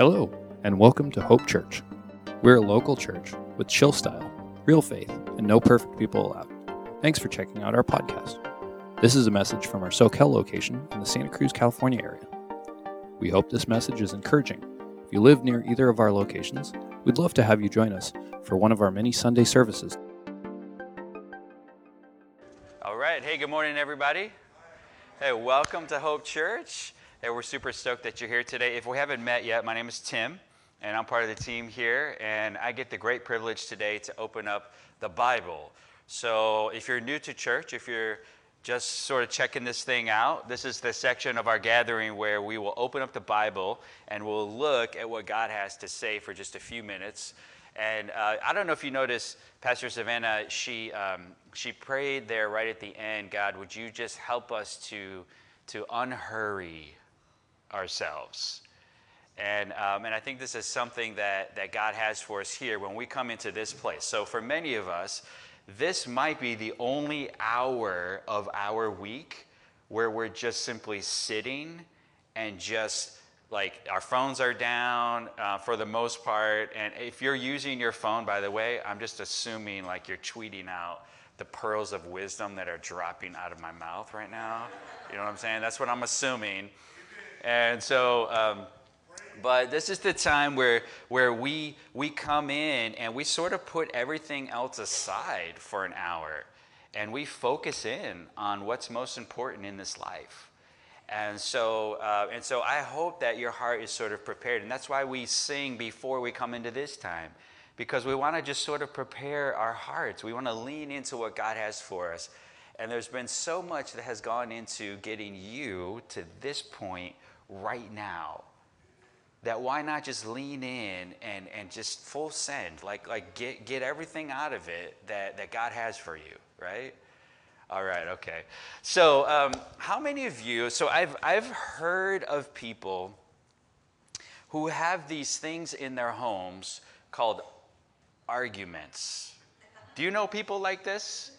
Hello, and welcome to Hope Church. We're a local church with chill style, real faith, and no perfect people allowed. Thanks for checking out our podcast. This is a message from our Soquel location in the Santa Cruz, California area. We hope this message is encouraging. If you live near either of our locations, we'd love to have you join us for one of our many Sunday services. All right. Hey, good morning, everybody. Hey, welcome to Hope Church. Hey, we're super stoked that you're here today. If we haven't met yet, my name is Tim, and I'm part of the team here, and I get the great privilege today to open up the Bible. So if you're new to church, if you're just sort of checking this thing out, this is the section of our gathering where we will open up the Bible, and we'll look at what God has to say for just a few minutes. And I don't know if you noticed, Pastor Savannah, she prayed there right at the end, God, would you just help us to unhurry ourselves? And I think this is something that God has for us here when we come into this place. So for many of us, this might be the only hour of our week where we're just simply sitting and just like our phones are down for the most part. And if you're using your phone, by the way, I'm just assuming like you're tweeting out the pearls of wisdom that are dropping out of my mouth right now. You know what I'm saying? That's what I'm assuming. And so, but this is the time where we come in and we sort of put everything else aside for an hour. And we focus in on what's most important in this life. And so I hope that your heart is sort of prepared. And that's why we sing before we come into this time, because we want to just sort of prepare our hearts. We want to lean into what God has for us. And there's been so much that has gone into getting you to this point right now, that why not just lean in and just full send, like get everything out of it that God has for you, right? All right, okay. So how many of you, so I've heard of people who have these things in their homes called arguments. Do you know people like this?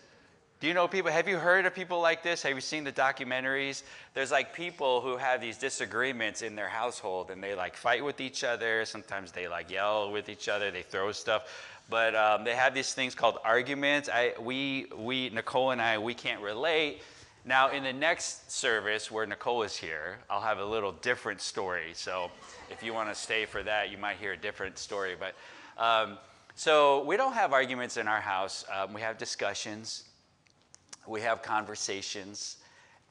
Do you know people, have you heard of people like this? Have you seen the documentaries? There's like people who have these disagreements in their household and they like fight with each other. Sometimes they like yell with each other, they throw stuff. But they have these things called arguments. Nicole and I can't relate. Now, in the next service where Nicole is here, I'll have a little different story. So if you want to stay for that, you might hear a different story. But so we don't have arguments in our house. We have discussions. We have conversations.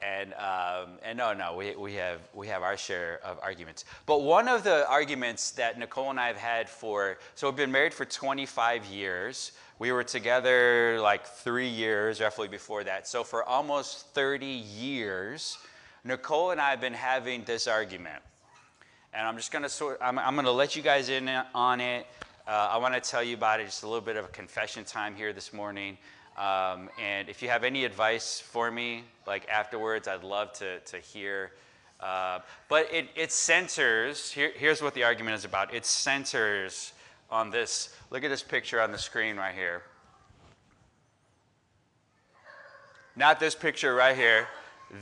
And we have our share of arguments. But one of the arguments that Nicole and I have had so we've been married for 25 years. We were together like 3 years roughly before that. So for almost 30 years, Nicole and I have been having this argument. And I'm just going to I'm going to let you guys in on it. I want to tell you about it. Just a little bit of a confession time here this morning. And if you have any advice for me, like afterwards, I'd love to hear. But it centers, here's what the argument is about. It centers on this. Look at this picture on the screen right here. Not this picture right here.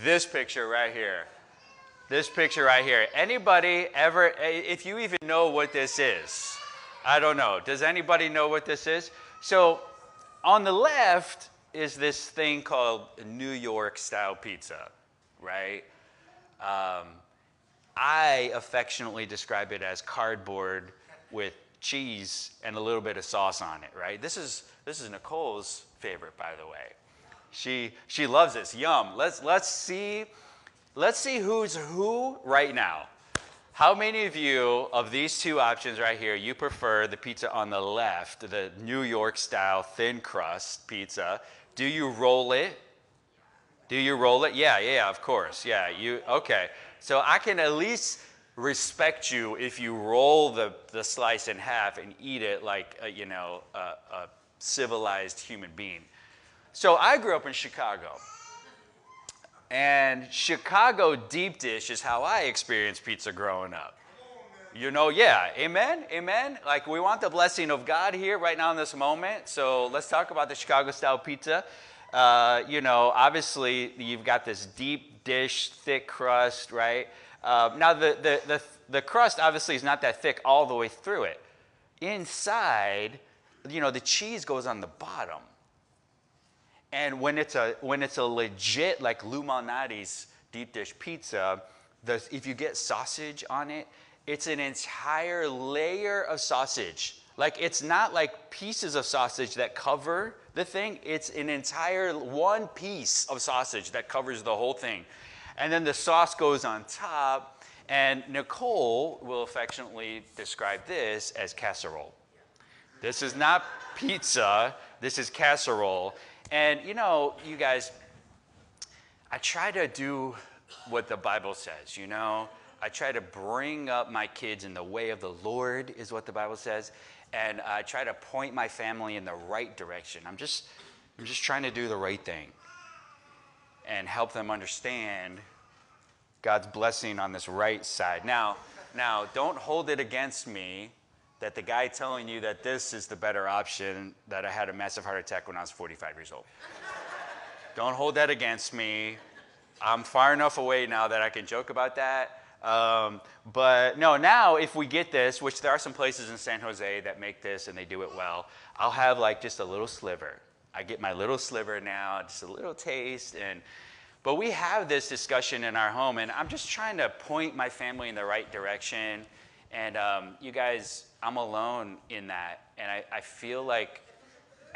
This picture right here. This picture right here. Anybody ever, if you even know what this is, I don't know. Does anybody know what this is? So, on the left is this thing called New York-style pizza, right? I affectionately describe it as cardboard with cheese and a little bit of sauce on it, right? This is Nicole's favorite, by the way. She loves this. Yum. Let's see who's who right now. How many of you, of these two options right here, you prefer the pizza on the left, the New York-style thin crust pizza? Do you roll it? Do you roll it? Yeah, of course. Okay. So I can at least respect you if you roll the slice in half and eat it like a civilized human being. So I grew up in Chicago. And Chicago deep dish is how I experienced pizza growing up. You know, yeah, amen. Like we want the blessing of God here right now in this moment. So let's talk about the Chicago-style pizza. Obviously you've got this deep dish, thick crust, right? Now the the crust obviously is not that thick all the way through it. Inside, you know, the cheese goes on the bottom. And when it's a legit, like Lou Malnati's deep dish pizza, if you get sausage on it, it's an entire layer of sausage. Like, it's not like pieces of sausage that cover the thing. It's an entire one piece of sausage that covers the whole thing. And then the sauce goes on top. And Nicole will affectionately describe this as casserole. This is not pizza. This is casserole. And, you know, you guys, I try to do what the Bible says, you know. I try to bring up my kids in the way of the Lord is what the Bible says. And I try to point my family in the right direction. I'm just trying to do the right thing and help them understand God's blessing on this right side. Now, don't hold it against me that the guy telling you that this is the better option, that I had a massive heart attack when I was 45 years old. Don't hold that against me. I'm far enough away now that I can joke about that. But no, now if we get this, which there are some places in San Jose that make this and they do it well, I'll have like just a little sliver. I get my little sliver now, just a little taste. But we have this discussion in our home, and I'm just trying to point my family in the right direction. And you guys, I'm alone in that. And I feel like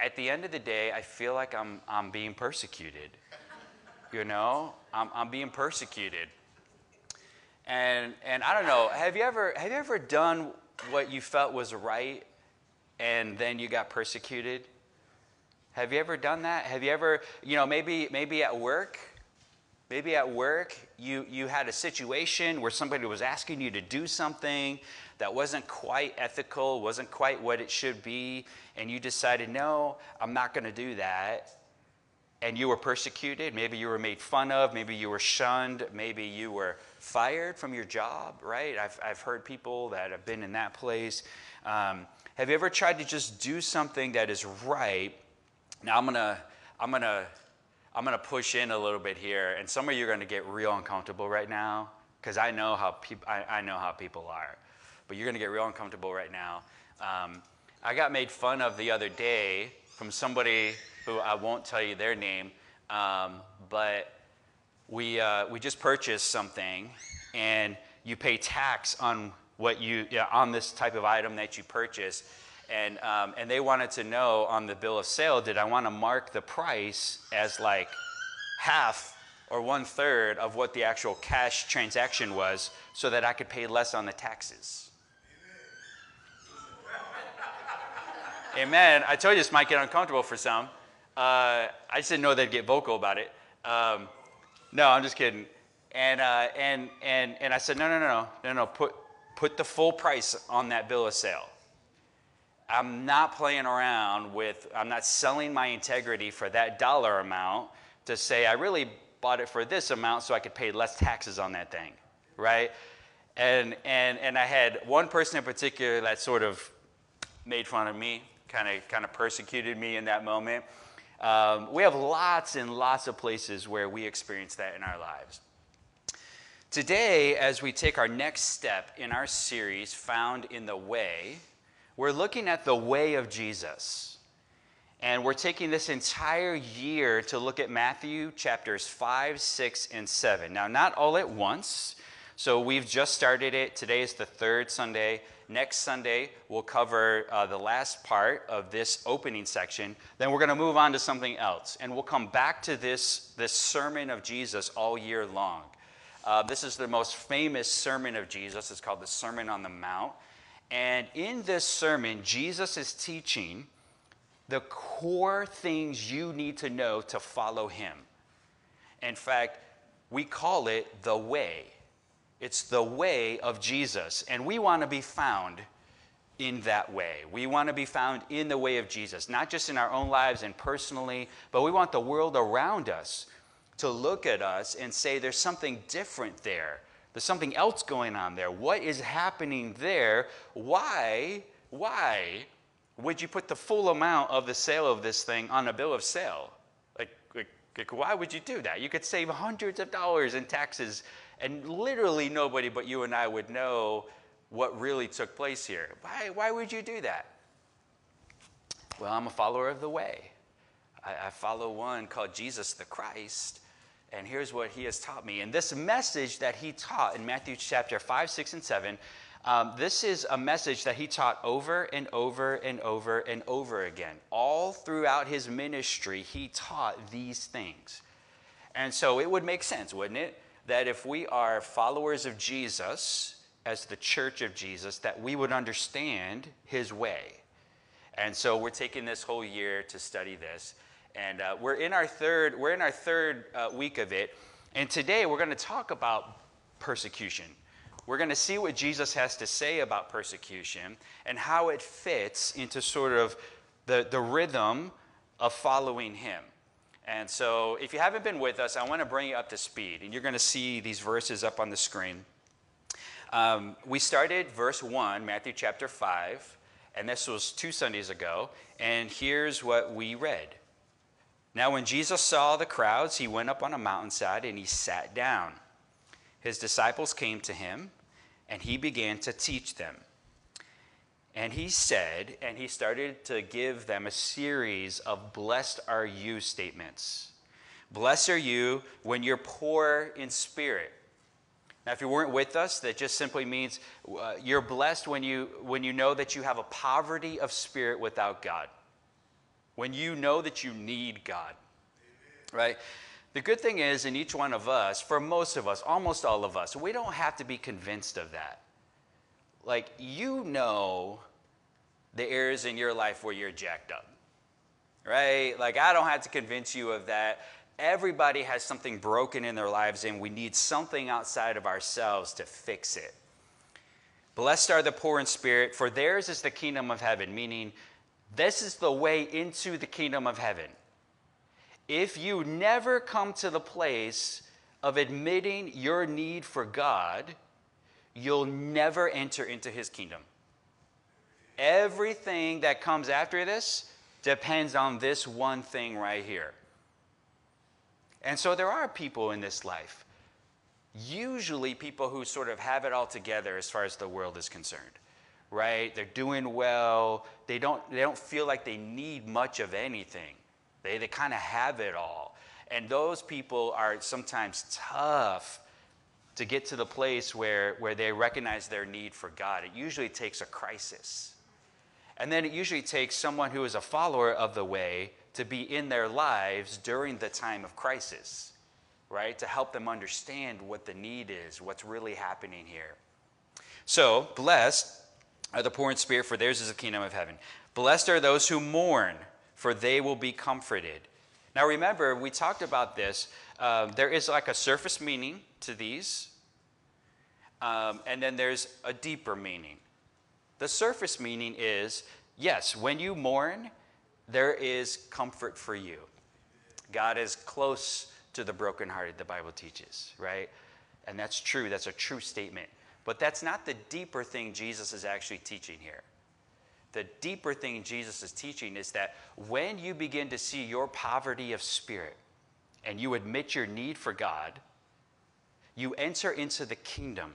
at the end of the day, I feel like I'm being persecuted. You know, I'm being persecuted. And I don't know, have you ever done what you felt was right and then you got persecuted? Have you ever done that? Have you ever, you know, maybe at work? Maybe at work, you had a situation where somebody was asking you to do something that wasn't quite ethical, wasn't quite what it should be, and you decided, no, I'm not going to do that, and you were persecuted. Maybe you were made fun of. Maybe you were shunned. Maybe you were fired from your job, right? I've heard people that have been in that place. Have you ever tried to just do something that is right? Now, I'm going to push in a little bit here, and some of you are going to get real uncomfortable right now because I know how people are, but you're going to get real uncomfortable right now. I got made fun of the other day from somebody who I won't tell you their name, but we just purchased something, and you pay tax on on this type of item that you purchase. And they wanted to know on the bill of sale, did I want to mark the price as like half or 1/3 of what the actual cash transaction was so that I could pay less on the taxes? Amen. I told you this might get uncomfortable for some. I just didn't know they'd get vocal about it. No, I'm just kidding. And I said, no, put the full price on that bill of sale. I'm not playing around with, I'm not selling my integrity for that dollar amount to say I really bought it for this amount so I could pay less taxes on that thing, right? And I had one person in particular that sort of made fun of me, kind of persecuted me in that moment. We have lots and lots of places where we experience that in our lives. Today, as we take our next step in our series, Found in the Way, we're looking at the way of Jesus, and we're taking this entire year to look at Matthew chapters 5, 6, and 7. Now, not all at once, so we've just started it. Today is the third Sunday. Next Sunday, we'll cover the last part of this opening section. Then we're going to move on to something else, and we'll come back to this sermon of Jesus all year long. This is the most famous sermon of Jesus. It's called the Sermon on the Mount. And in this sermon, Jesus is teaching the core things you need to know to follow him. In fact, we call it the way. It's the way of Jesus. And we want to be found in that way. We want to be found in the way of Jesus, not just in our own lives and personally, but we want the world around us to look at us and say there's something different there. There's something else going on there. What is happening there? Why would you put the full amount of the sale of this thing on a bill of sale? Like why would you do that? You could save hundreds of dollars in taxes and literally nobody but you and I would know what really took place here. Why would you do that? Well, I'm a follower of the way. I follow one called Jesus the Christ, and here's what he has taught me. And this message that he taught in Matthew chapter 5, 6, and 7, this is a message that he taught over and over and over and over again. All throughout his ministry, he taught these things. And so it would make sense, wouldn't it, that if we are followers of Jesus, as the church of Jesus, that we would understand his way. And so we're taking this whole year to study this, and we're in our third week of it. And today we're going to talk about persecution. We're going to see what Jesus has to say about persecution and how it fits into sort of the rhythm of following him. And so if you haven't been with us, I want to bring you up to speed, and you're going to see these verses up on the screen. We started verse 1, Matthew chapter 5, and this was 2 Sundays ago, and here's what we read. Now when Jesus saw the crowds, he went up on a mountainside and he sat down. His disciples came to him, and he began to teach them. And he said, and he started to give them a series of blessed are you statements. Blessed are you when you're poor in spirit. Now, if you weren't with us, that just simply means you're blessed when you know that you have a poverty of spirit without God. When you know that you need God, right? The good thing is, in each one of us, for most of us, almost all of us, we don't have to be convinced of that. Like, you know the areas in your life where you're jacked up, right? Like, I don't have to convince you of that. Everybody has something broken in their lives, and we need something outside of ourselves to fix it. Blessed are the poor in spirit, for theirs is the kingdom of heaven, meaning this is the way into the kingdom of heaven. If you never come to the place of admitting your need for God, you'll never enter into his kingdom. Everything that comes after this depends on this one thing right here. And so there are people in this life, usually people who sort of have it all together as far as the world is concerned, right? They're doing well. They don't feel like they need much of anything. They kind of have it all. And those people are sometimes tough to get to the place where they recognize their need for God. It usually takes a crisis. And then it usually takes someone who is a follower of the way to be in their lives during the time of crisis, right? To help them understand what the need is, what's really happening here. So, blessed are the poor in spirit, for theirs is the kingdom of heaven. Blessed are those who mourn, for they will be comforted. Now remember, we talked about this. There is like a surface meaning to these, and then there's a deeper meaning. The surface meaning is, yes, when you mourn, there is comfort for you. God is close to the brokenhearted, the Bible teaches, right? And that's true. That's a true statement. But that's not the deeper thing Jesus is actually teaching here. The deeper thing Jesus is teaching is that when you begin to see your poverty of spirit and you admit your need for God, you enter into the kingdom.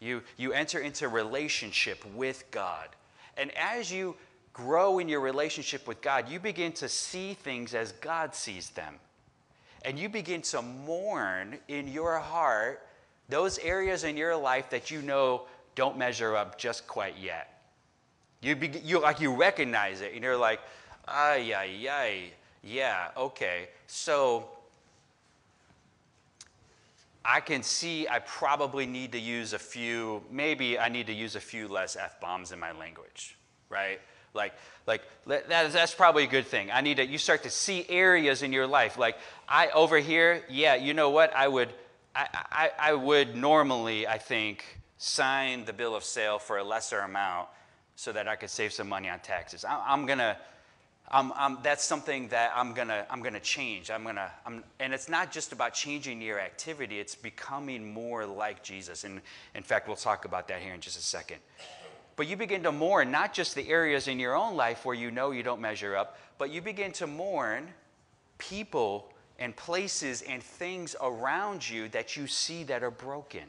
You enter into relationship with God. And as you grow in your relationship with God, you begin to see things as God sees them. And you begin to mourn in your heart those areas in your life that you know don't measure up just quite yet. You recognize it, and you're like, ay, ay, ay, yeah, okay. So I can see I probably need to use a few less F-bombs in my language, right? Like that's probably a good thing. You start to see areas in your life. Like, I over here, yeah, you know what? I would normally, I think, sign the bill of sale for a lesser amount so that I could save some money on taxes. That's something that I'm gonna change. And it's not just about changing your activity. It's becoming more like Jesus. And in fact, we'll talk about that here in just a second. But you begin to mourn not just the areas in your own life where you know you don't measure up, but you begin to mourn people and places and things around you that you see that are broken.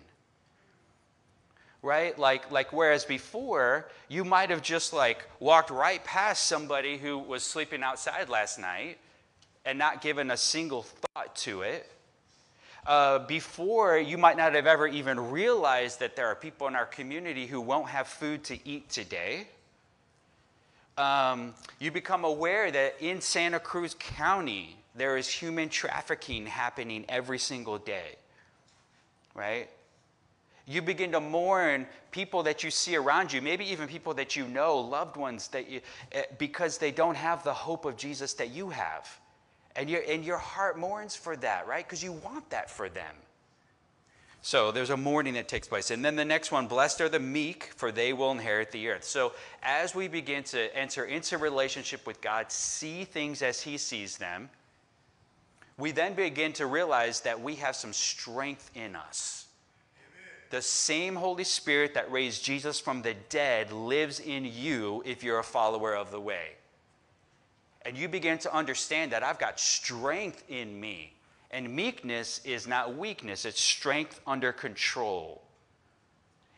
Right? Like whereas before, you might have just walked right past somebody who was sleeping outside last night and not given a single thought to it. Before, you might not have ever even realized that there are people in our community who won't have food to eat today. You become aware that in Santa Cruz County, there is human trafficking happening every single day, right? You begin to mourn people that you see around you, maybe even people that you know, loved ones, that you, because they don't have the hope of Jesus that you have. And your heart mourns for that, right? Because you want that for them. So there's a mourning that takes place. And then the next one, blessed are the meek, for they will inherit the earth. So as we begin to enter into relationship with God, see things as he sees them, we then begin to realize that we have some strength in us. Amen. The same Holy Spirit that raised Jesus from the dead lives in you if you're a follower of the way. And you begin to understand that I've got strength in me. And meekness is not weakness, it's strength under control.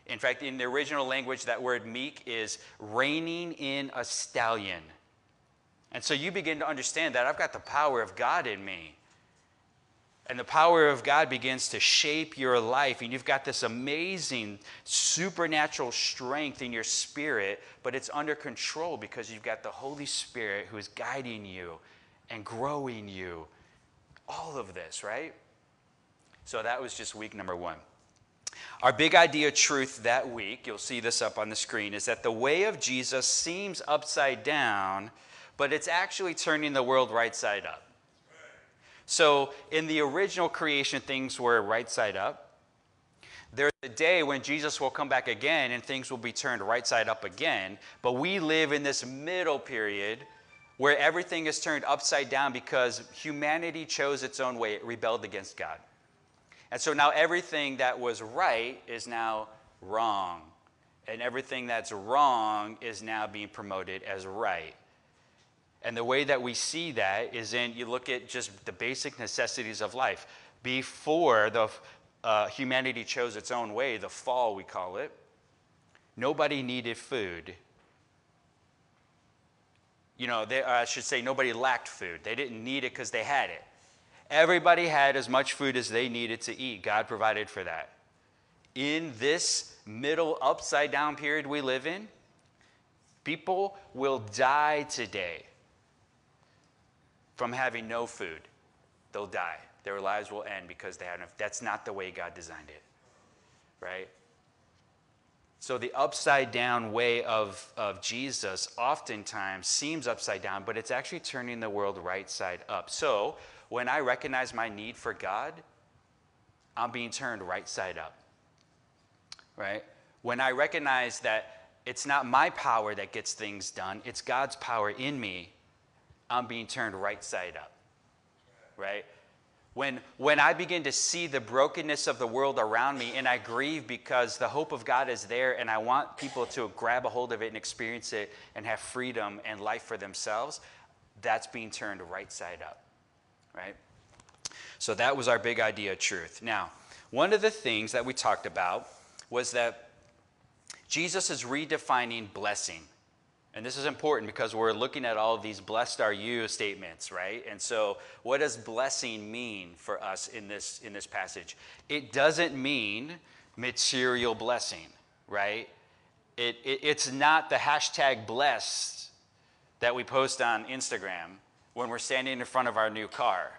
In fact, in the original language, that word meek is reining in a stallion. And so you begin to understand that I've got the power of God in me. And the power of God begins to shape your life. And you've got this amazing supernatural strength in your spirit, but it's under control because you've got the Holy Spirit who is guiding you and growing you. All of this, right? So that was just week number one. Our big idea truth that week, you'll see this up on the screen, is that the way of Jesus seems upside down, but it's actually turning the world right side up. So in the original creation, things were right side up. There's a day when Jesus will come back again and things will be turned right side up again, but we live in this middle period where everything is turned upside down because humanity chose its own way. It rebelled against God. And so now everything that was right is now wrong. And everything that's wrong is now being promoted as right. And the way that we see that is in, you look at just the basic necessities of life. Before the humanity chose its own way, the fall we call it, nobody needed food. You know, I should say nobody lacked food. They didn't need it because they had it. Everybody had as much food as they needed to eat. God provided for that. In this middle upside-down period we live in, people will die today from having no food. They'll die. Their lives will end because they have enough. That's not the way God designed it, right? So the upside-down way of Jesus oftentimes seems upside down, but it's actually turning the world right side up. So when I recognize my need for God, I'm being turned right side up, right? When I recognize that it's not my power that gets things done, it's God's power in me, I'm being turned right side up, right? When I begin to see the brokenness of the world around me and I grieve because the hope of God is there and I want people to grab a hold of it and experience it and have freedom and life for themselves, that's being turned right side up, right? So that was our big idea of truth. Now, one of the things that we talked about was that Jesus is redefining blessing. And this is important because we're looking at all of these blessed are you statements, right? And so what does blessing mean for us in this passage? It doesn't mean material blessing, right? It's not the hashtag blessed that we post on Instagram when we're standing in front of our new car,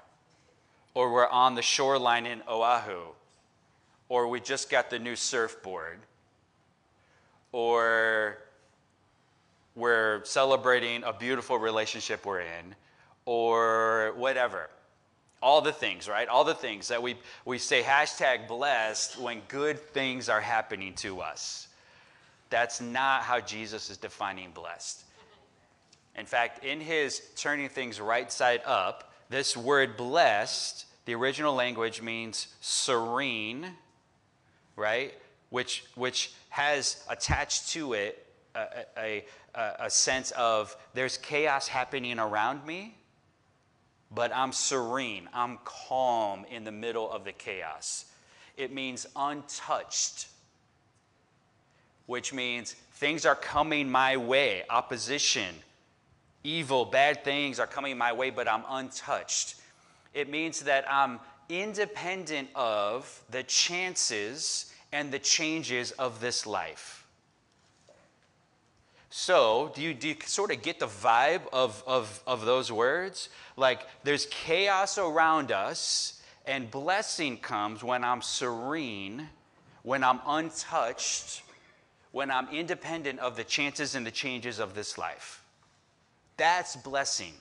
or we're on the shoreline in Oahu, or we just got the new surfboard, or we're celebrating a beautiful relationship we're in, or whatever. All the things, right? All the things that we say hashtag blessed when good things are happening to us. That's not how Jesus is defining blessed. In fact, in his turning things right side up, this word blessed, the original language means serene, right? Which has attached to it a sense of there's chaos happening around me, but I'm serene. I'm calm in the middle of the chaos. It means untouched, which means things are coming my way, opposition, evil, bad things are coming my way, but I'm untouched. It means that I'm independent of the chances and the changes of this life. So, do you sort of get the vibe of those words? Like, there's chaos around us, and blessing comes when I'm serene, when I'm untouched, when I'm independent of the chances and the changes of this life. That's blessing,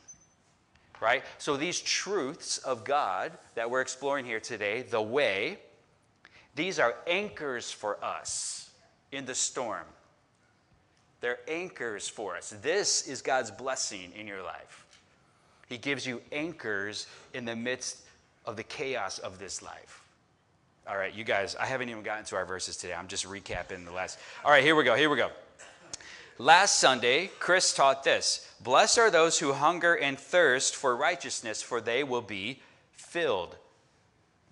right? So these truths of God that we're exploring here today, the way, these are anchors for us in the storm. They're anchors for us. This is God's blessing in your life. He gives you anchors in the midst of the chaos of this life. All right, you guys, I haven't even gotten to our verses today. I'm just recapping the last. All right, here we go. Last Sunday, Chris taught this. Blessed are those who hunger and thirst for righteousness, for they will be filled.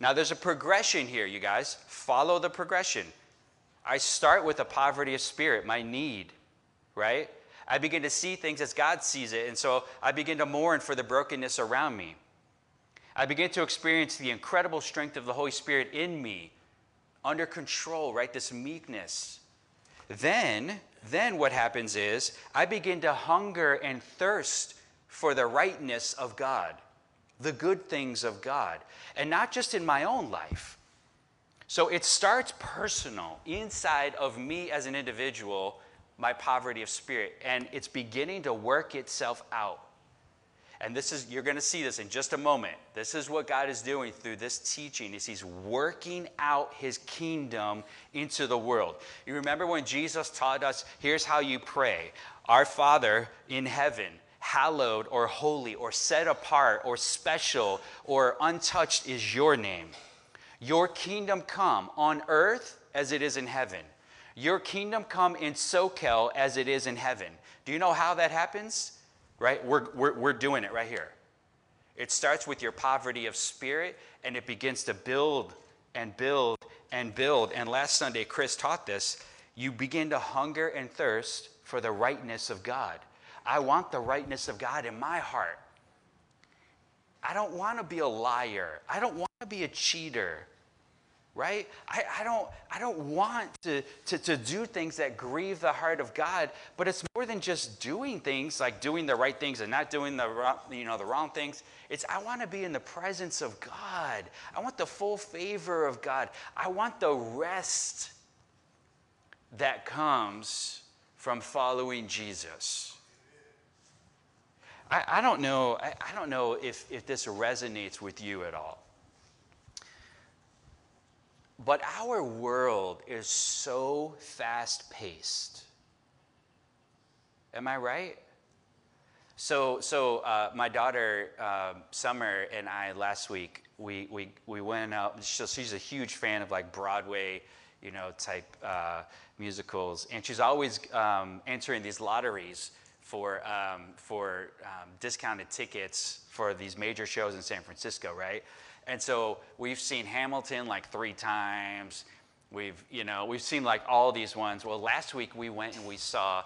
Now, there's a progression here, you guys. Follow the progression. I start with a poverty of spirit, my need, right? I begin to see things as God sees it, and so I begin to mourn for the brokenness around me. I begin to experience the incredible strength of the Holy Spirit in me, under control, right? This meekness. Then what happens is I begin to hunger and thirst for the rightness of God, the good things of God, and not just in my own life. So it starts personal, inside of me as an individual, my poverty of spirit, and it's beginning to work itself out. And this is, you're going to see this in just a moment. This is what God is doing through this teaching, is he's working out his kingdom into the world. You remember when Jesus taught us, here's how you pray. Our Father in heaven, hallowed or holy or set apart or special or untouched is your name. Your kingdom come on earth as it is in heaven. Your kingdom come in Soquel as it is in heaven. Do you know how that happens? Right? We're doing it right here. It starts with your poverty of spirit, and it begins to build and build and build. And last Sunday, Chris taught this. You begin to hunger and thirst for the rightness of God. I want the rightness of God in my heart. I don't want to be a liar. I don't want to be a cheater, right? I don't want to do things that grieve the heart of God, but it's more than just doing things, like doing the right things and not doing the wrong things. It's I want to be in the presence of God. I want the full favor of God. I want the rest that comes from following Jesus. I don't know if this resonates with you at all. But our world is so fast-paced. Am I right? So my daughter, Summer, and I last week, we went out. She's a huge fan of like Broadway, type musicals, and she's always entering these lotteries for discounted tickets for these major shows in San Francisco, right? And so we've seen Hamilton like 3 times. We've seen like all these ones. Well, last week we went and we saw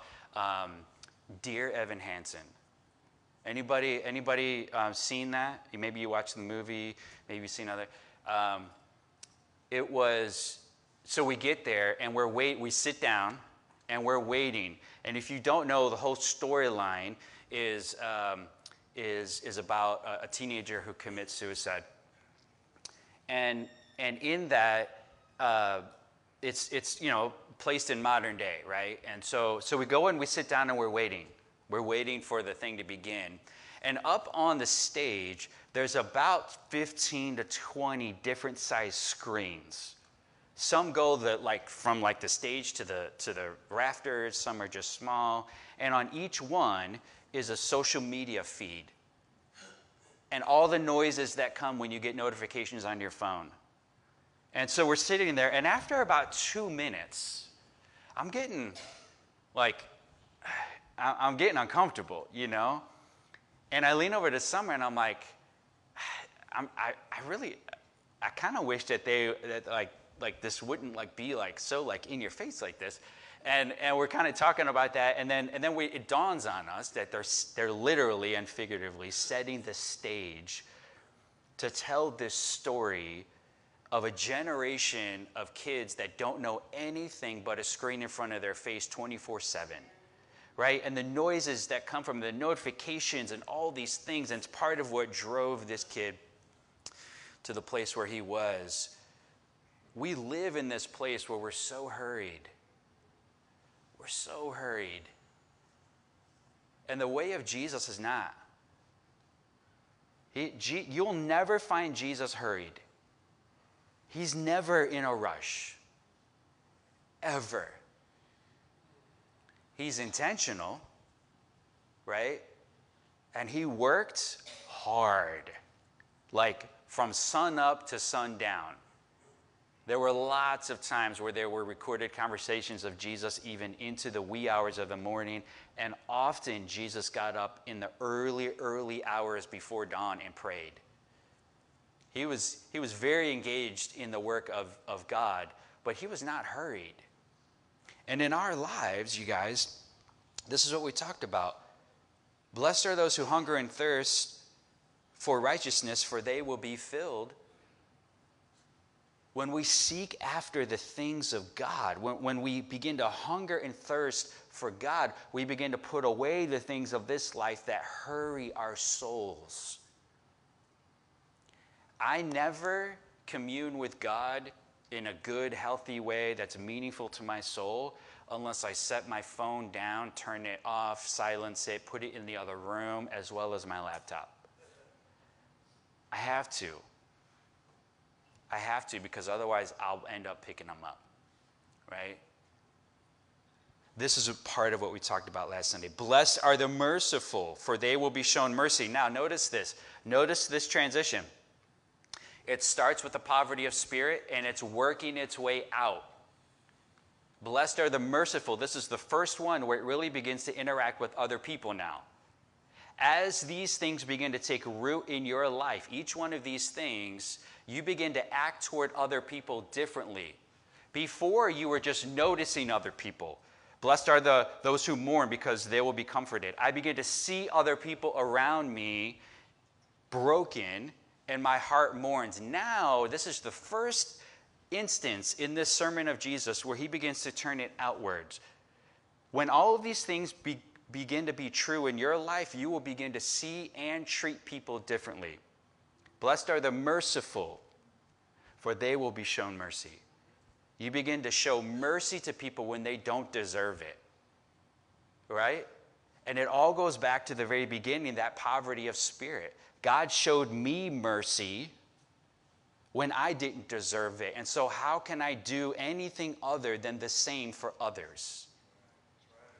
Dear Evan Hansen. Anybody seen that? Maybe you watched the movie. Maybe you've seen other. So we get there and we sit down and we're waiting. And if you don't know, the whole storyline is about a teenager who commits suicide. And in that, it's placed in modern day, right? And so we go and we sit down and we're waiting. We're waiting for the thing to begin. And up on the stage, there's about 15 to 20 different size screens. Some go from the stage to the rafters. Some are just small. And on each one is a social media feed. And all the noises that come when you get notifications on your phone. And so we're sitting there, and after about 2 minutes, I'm getting, uncomfortable, And I lean over to Summer, and I'm like, I kind of wish that this wouldn't be so in your face like this. And we're kind of talking about that, and then it dawns on us that they're literally and figuratively setting the stage to tell this story of a generation of kids that don't know anything but a screen in front of their face 24/7, right? And the noises that come from the notifications and all these things, and it's part of what drove this kid to the place where he was. We live in this place where we're so hurried. We're so hurried. And the way of Jesus is not. You'll never find Jesus hurried. He's never in a rush. Ever. He's intentional, right? And he worked hard. From sun up to sundown. There were lots of times where there were recorded conversations of Jesus even into the wee hours of the morning. And often Jesus got up in the early hours before dawn and prayed. He was very engaged in the work of God, but he was not hurried. And in our lives, you guys, this is what we talked about. Blessed are those who hunger and thirst for righteousness, for they will be filled. When we seek after the things of God, when we begin to hunger and thirst for God, we begin to put away the things of this life that hurry our souls. I never commune with God in a good, healthy way that's meaningful to my soul unless I set my phone down, turn it off, silence it, put it in the other room, as well as my laptop. I have to. I have to, because otherwise I'll end up picking them up, right? This is a part of what we talked about last Sunday. Blessed are the merciful, for they will be shown mercy. Now, notice this. Notice this transition. It starts with the poverty of spirit, and it's working its way out. Blessed are the merciful. This is the first one where it really begins to interact with other people now. As these things begin to take root in your life, each one of these things, you begin to act toward other people differently. Before, you were just noticing other people. Blessed are those who mourn, because they will be comforted. I begin to see other people around me broken, and my heart mourns. Now, this is the first instance in this sermon of Jesus where he begins to turn it outwards. When all of these things begin to be true in your life, you will begin to see and treat people differently. Blessed are the merciful, for they will be shown mercy. You begin to show mercy to people when they don't deserve it, right? And it all goes back to the very beginning, that poverty of spirit. God showed me mercy when I didn't deserve it. And so how can I do anything other than the same for others,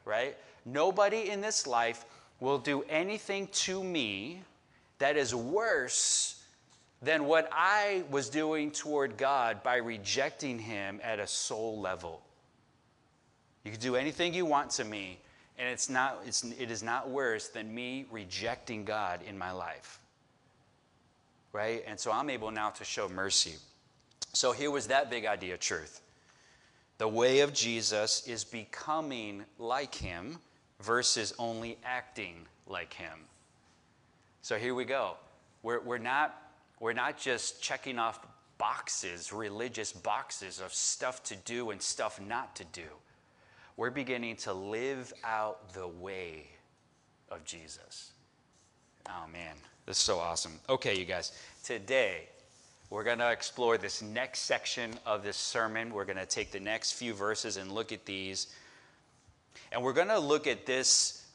right? Nobody in this life will do anything to me that is worse than what I was doing toward God by rejecting him at a soul level. You can do anything you want to me, and it is not worse than me rejecting God in my life, right? And so I'm able now to show mercy. So here was that big idea of truth. The way of Jesus is becoming like him versus only acting like him. So here we go. We're not just checking off boxes, religious boxes of stuff to do and stuff not to do. We're beginning to live out the way of Jesus. Oh, man, this is so awesome. Okay, you guys, today we're going to explore this next section of this sermon. We're going to take the next few verses and look at these. And we're going to look at this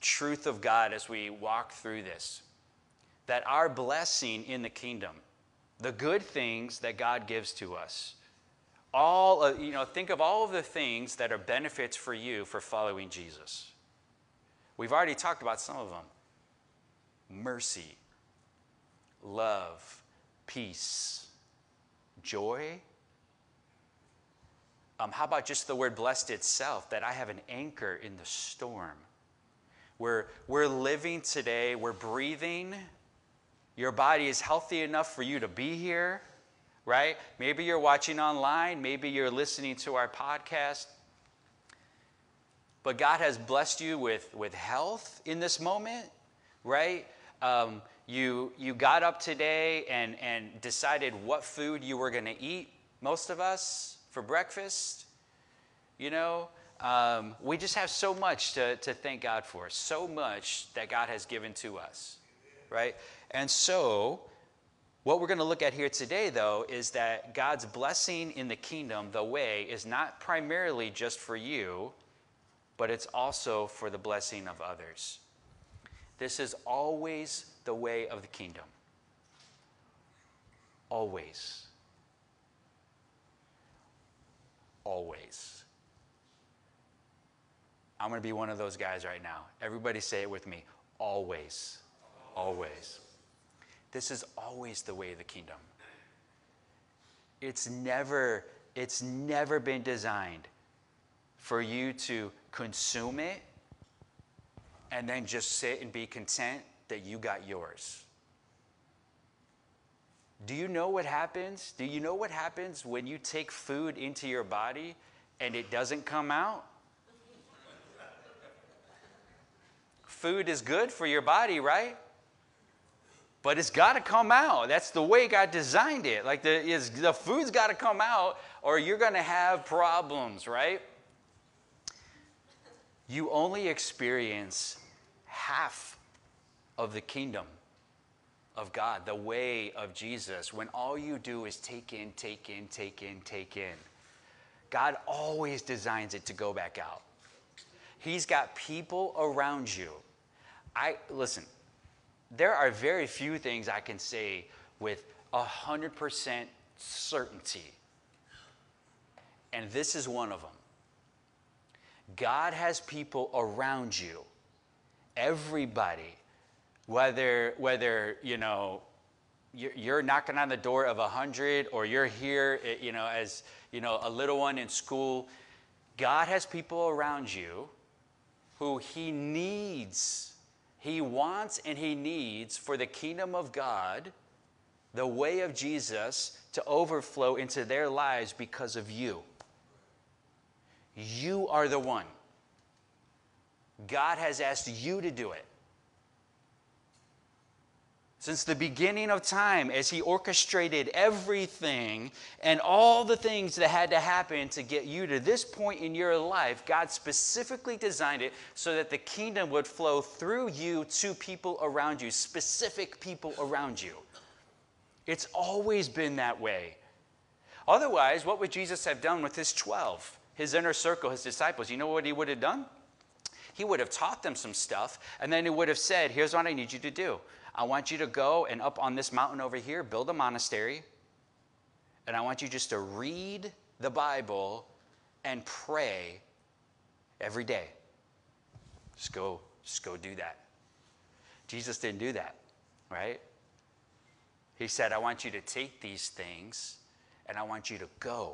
truth of God as we walk through this, that our blessing in the kingdom, the good things that God gives to us, think of all of the things that are benefits for you for following Jesus. We've already talked about some of them. Mercy, love, peace, joy. How about just the word blessed itself, that I have an anchor in the storm? We're living today, we're breathing Your body is healthy enough for you to be here, right? Maybe you're watching online. Maybe you're listening to our podcast. But God has blessed you with health in this moment, right? You got up today and decided what food you were going to eat, most of us, for breakfast. You know, we just have so much to thank God for, so much that God has given to us, right? And so what we're going to look at here today, though, is that God's blessing in the kingdom, the way, is not primarily just for you, but it's also for the blessing of others. This is always the way of the kingdom. Always. Always. I'm going to be one of those guys right now. Everybody say it with me. Always. Always. This is always the way of the kingdom. It's never been designed for you to consume it and then just sit and be content that you got yours. Do you know what happens? Do you know what happens when you take food into your body and it doesn't come out? Food is good for your body, right? But it's got to come out. That's the way God designed it. Like the food's got to come out or you're going to have problems, right? You only experience half of the kingdom of God, the way of Jesus, when all you do is take in, take in, take in, take in. God always designs it to go back out. He's got people around you. Listen, there are very few things I can say with 100% certainty, and this is one of them. God has people around you, everybody, whether you know, you're knocking on the door of 100 or you're here, you know, as you know, a little one in school. God has people around you who he needs, he wants and he needs for the kingdom of God, the way of Jesus, to overflow into their lives because of you. You are the one. God has asked you to do it. Since the beginning of time, as he orchestrated everything and all the things that had to happen to get you to this point in your life, God specifically designed it so that the kingdom would flow through you to people around you, specific people around you. It's always been that way. Otherwise, what would Jesus have done with his 12? His inner circle, his disciples, you know what he would have done? He would have taught them some stuff, and then he would have said, here's what I need you to do. I want you to go and up on this mountain over here, build a monastery, and I want you just to read the Bible and pray every day. Just go do that. Jesus didn't do that, right? He said, I want you to take these things, and I want you to go.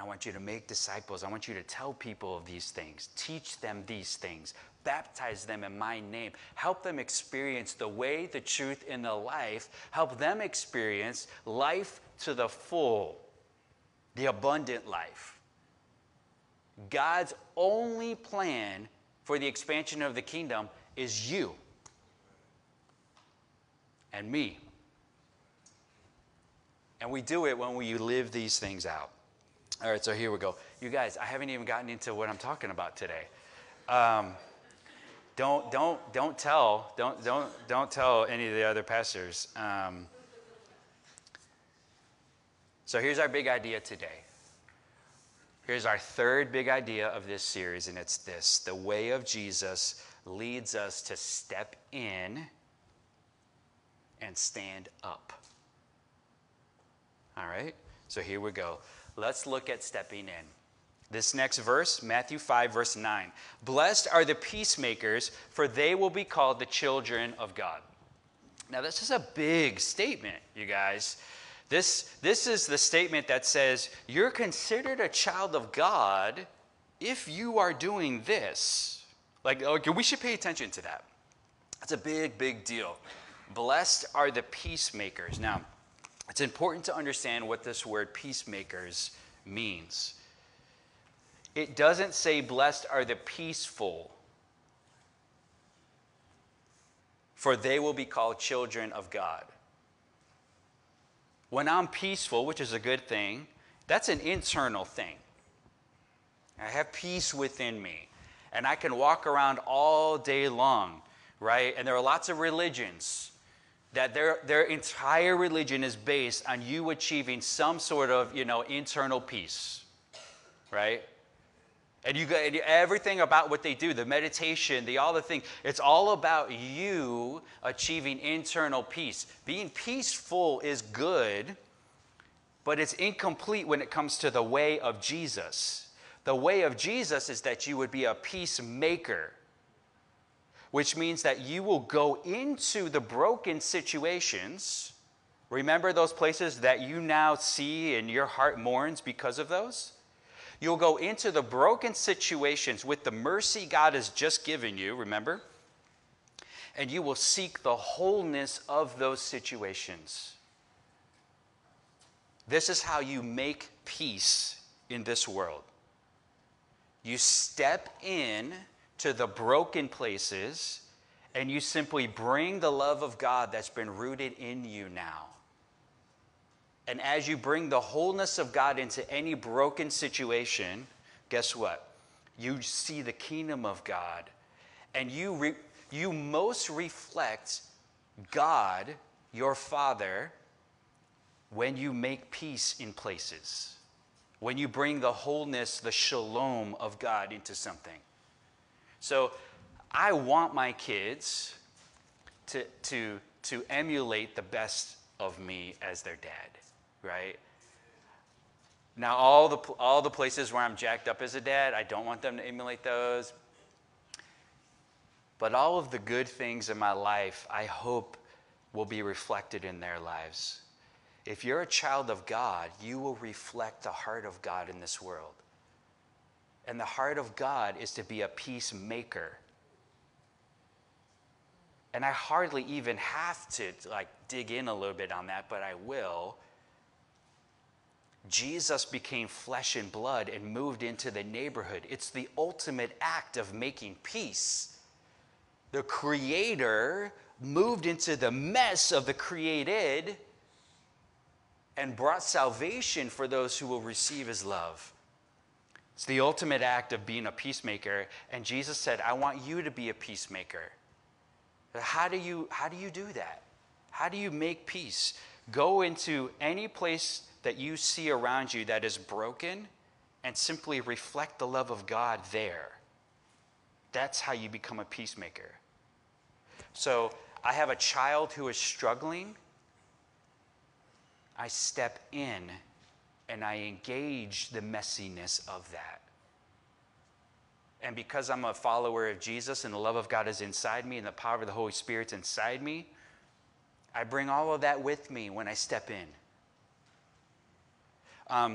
I want you to make disciples. I want you to tell people of these things. Teach them these things. Baptize them in my name. Help them experience the way, the truth, and the life. Help them experience life to the full, the abundant life. God's only plan for the expansion of the kingdom is you and me. And we do it when we live these things out. All right, so here we go. You guys, I haven't even gotten into what I'm talking about today. Don't tell any of the other pastors. So here's our big idea today. Here's our third big idea of this series, and it's this: the way of Jesus leads us to step in and stand up. All right, so here we go. Let's look at stepping in. This next verse, Matthew 5, verse 9. Blessed are the peacemakers, for they will be called the children of God. Now, this is a big statement, you guys. This is the statement that says, you're considered a child of God if you are doing this. Like, okay, we should pay attention to that. That's a big, big deal. Blessed are the peacemakers. Now, it's important to understand what this word peacemakers means. It doesn't say blessed are the peaceful, for they will be called children of God. When I'm peaceful, which is a good thing, that's an internal thing. I have peace within me, and I can walk around all day long, right? And there are lots of religions that their entire religion is based on you achieving some sort of, internal peace, right? And you got everything about what they do, the meditation, all the things. It's all about you achieving internal peace. Being peaceful is good, but it's incomplete when it comes to the way of Jesus. The way of Jesus is that you would be a peacemaker, which means that you will go into the broken situations. Remember those places that you now see and your heart mourns because of those? You'll go into the broken situations with the mercy God has just given you, remember? And you will seek the wholeness of those situations. This is how you make peace in this world. You step in to the broken places, and you simply bring the love of God that's been rooted in you now. And as you bring the wholeness of God into any broken situation, guess what? You see the kingdom of God, and you most reflect God, your Father, when you make peace in places, when you bring the wholeness, the shalom of God into something. So I want my kids to emulate the best of me as their dad. Right? Now, all the places where I'm jacked up as a dad, I don't want them to emulate those. But all of the good things in my life, I hope will be reflected in their lives. If you're a child of God, you will reflect the heart of God in this world. And the heart of God is to be a peacemaker. And I hardly even have to dig in a little bit on that, but I will. Jesus became flesh and blood and moved into the neighborhood. It's the ultimate act of making peace. The Creator moved into the mess of the created and brought salvation for those who will receive His love. It's the ultimate act of being a peacemaker. And Jesus said, I want you to be a peacemaker. How do you do that? How do you make peace? Go into any place that you see around you that is broken and simply reflect the love of God there. That's how you become a peacemaker. So I have a child who is struggling. I step in and I engage the messiness of that. And because I'm a follower of Jesus and the love of God is inside me and the power of the Holy Spirit's inside me, I bring all of that with me when I step in. In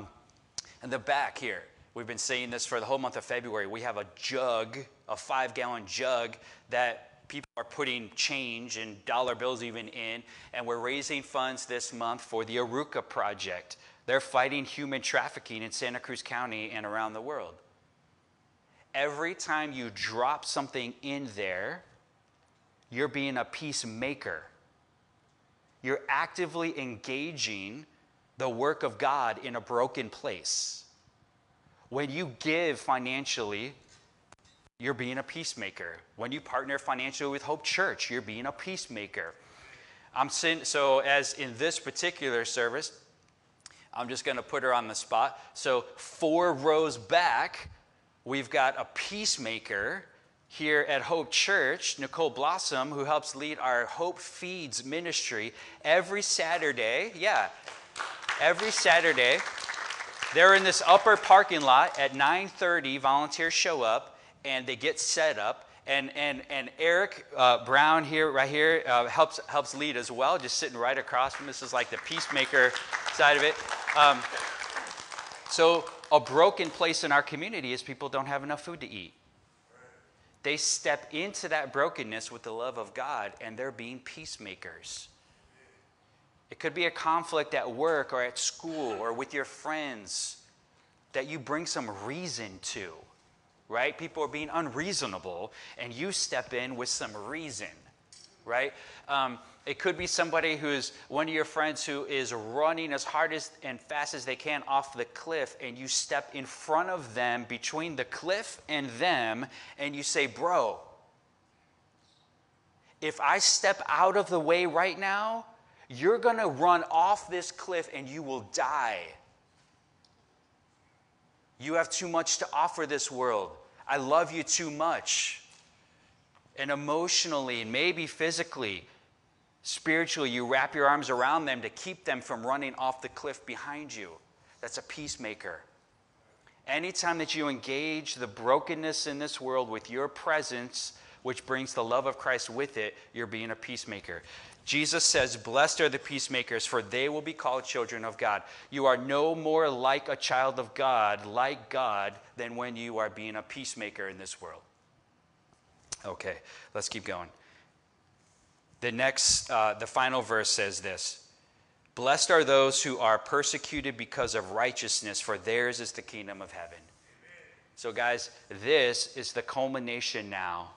the back here, we've been saying this for the whole month of February. We have a 5-gallon jug that people are putting change and dollar bills even in. And we're raising funds this month for the Aruka Project. They're fighting human trafficking in Santa Cruz County and around the world. Every time you drop something in there, you're being a peacemaker. You're actively engaging the work of God in a broken place. When you give financially, you're being a peacemaker. When you partner financially with Hope Church, you're being a peacemaker. So as in this particular service, I'm just going to put her on the spot. So 4 rows back, we've got a peacemaker here at Hope Church, Nicole Blossom, who helps lead our Hope Feeds ministry every Saturday. Yeah. Every Saturday, they're in this upper parking lot at 9:30. Volunteers show up, and they get set up. And Eric Brown here, right here, helps lead as well. Just sitting right across from us is the peacemaker side of it. So a broken place in our community is people don't have enough food to eat. They step into that brokenness with the love of God, and they're being peacemakers. It could be a conflict at work or at school or with your friends that you bring some reason to, right? People are being unreasonable, and you step in with some reason, right? It could be somebody who's one of your friends who is running as hard as and fast as they can off the cliff, and you step in front of them between the cliff and them, and you say, bro, if I step out of the way right now, you're going to run off this cliff and you will die. You have too much to offer this world. I love you too much. And emotionally and maybe physically, spiritually, you wrap your arms around them to keep them from running off the cliff behind you. That's a peacemaker. Anytime that you engage the brokenness in this world with your presence, which brings the love of Christ with it, you're being a peacemaker. Jesus says, blessed are the peacemakers, for they will be called children of God. You are no more like a child of God, like God, than when you are being a peacemaker in this world. Okay, let's keep going. The final verse says this. Blessed are those who are persecuted because of righteousness, for theirs is the kingdom of heaven. Amen. So guys, this is the culmination now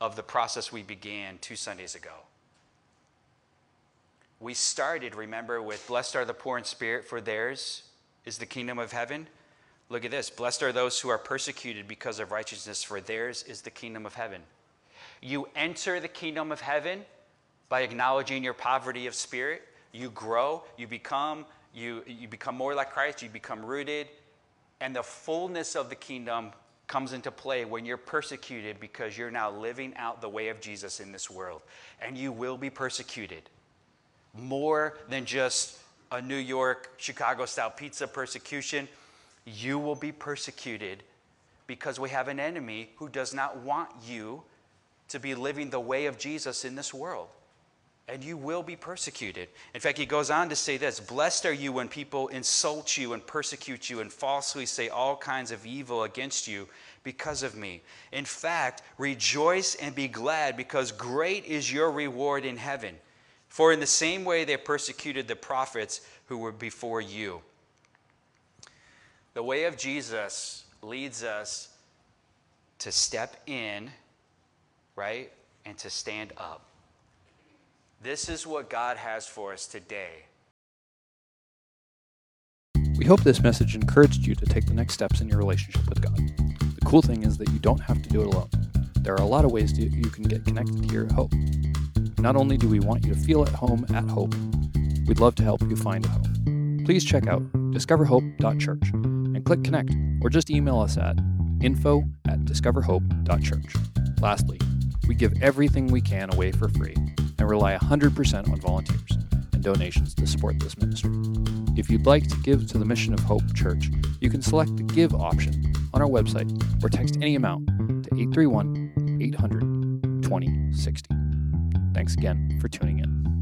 of the process we began 2 Sundays ago. We started, remember, with blessed are the poor in spirit, for theirs is the kingdom of heaven. Look at this. Blessed are those who are persecuted because of righteousness, for theirs is the kingdom of heaven. You enter the kingdom of heaven by acknowledging your poverty of spirit. You grow, you become more like Christ, you become rooted, and the fullness of the kingdom comes into play when you're persecuted because you're now living out the way of Jesus in this world. And you will be persecuted. More than just a New York, Chicago-style pizza persecution, you will be persecuted because we have an enemy who does not want you to be living the way of Jesus in this world. And you will be persecuted. In fact, he goes on to say this, blessed are you when people insult you and persecute you and falsely say all kinds of evil against you because of me. In fact, rejoice and be glad, because great is your reward in heaven. For in the same way they persecuted the prophets who were before you. The way of Jesus leads us to step in, right? And to stand up. This is what God has for us today. We hope this message encouraged you to take the next steps in your relationship with God. The cool thing is that you don't have to do it alone. There are a lot of ways you can get connected here at Hope. Not only do we want you to feel at home at Hope, we'd love to help you find a home. Please check out discoverhope.church and click connect, or just email us at info@discoverhope.church. Lastly, we give everything we can away for free and rely 100% on volunteers and donations to support this ministry. If you'd like to give to the mission of Hope Church, you can select the Give option on our website or text any amount to 831-800-2060. Thanks again for tuning in.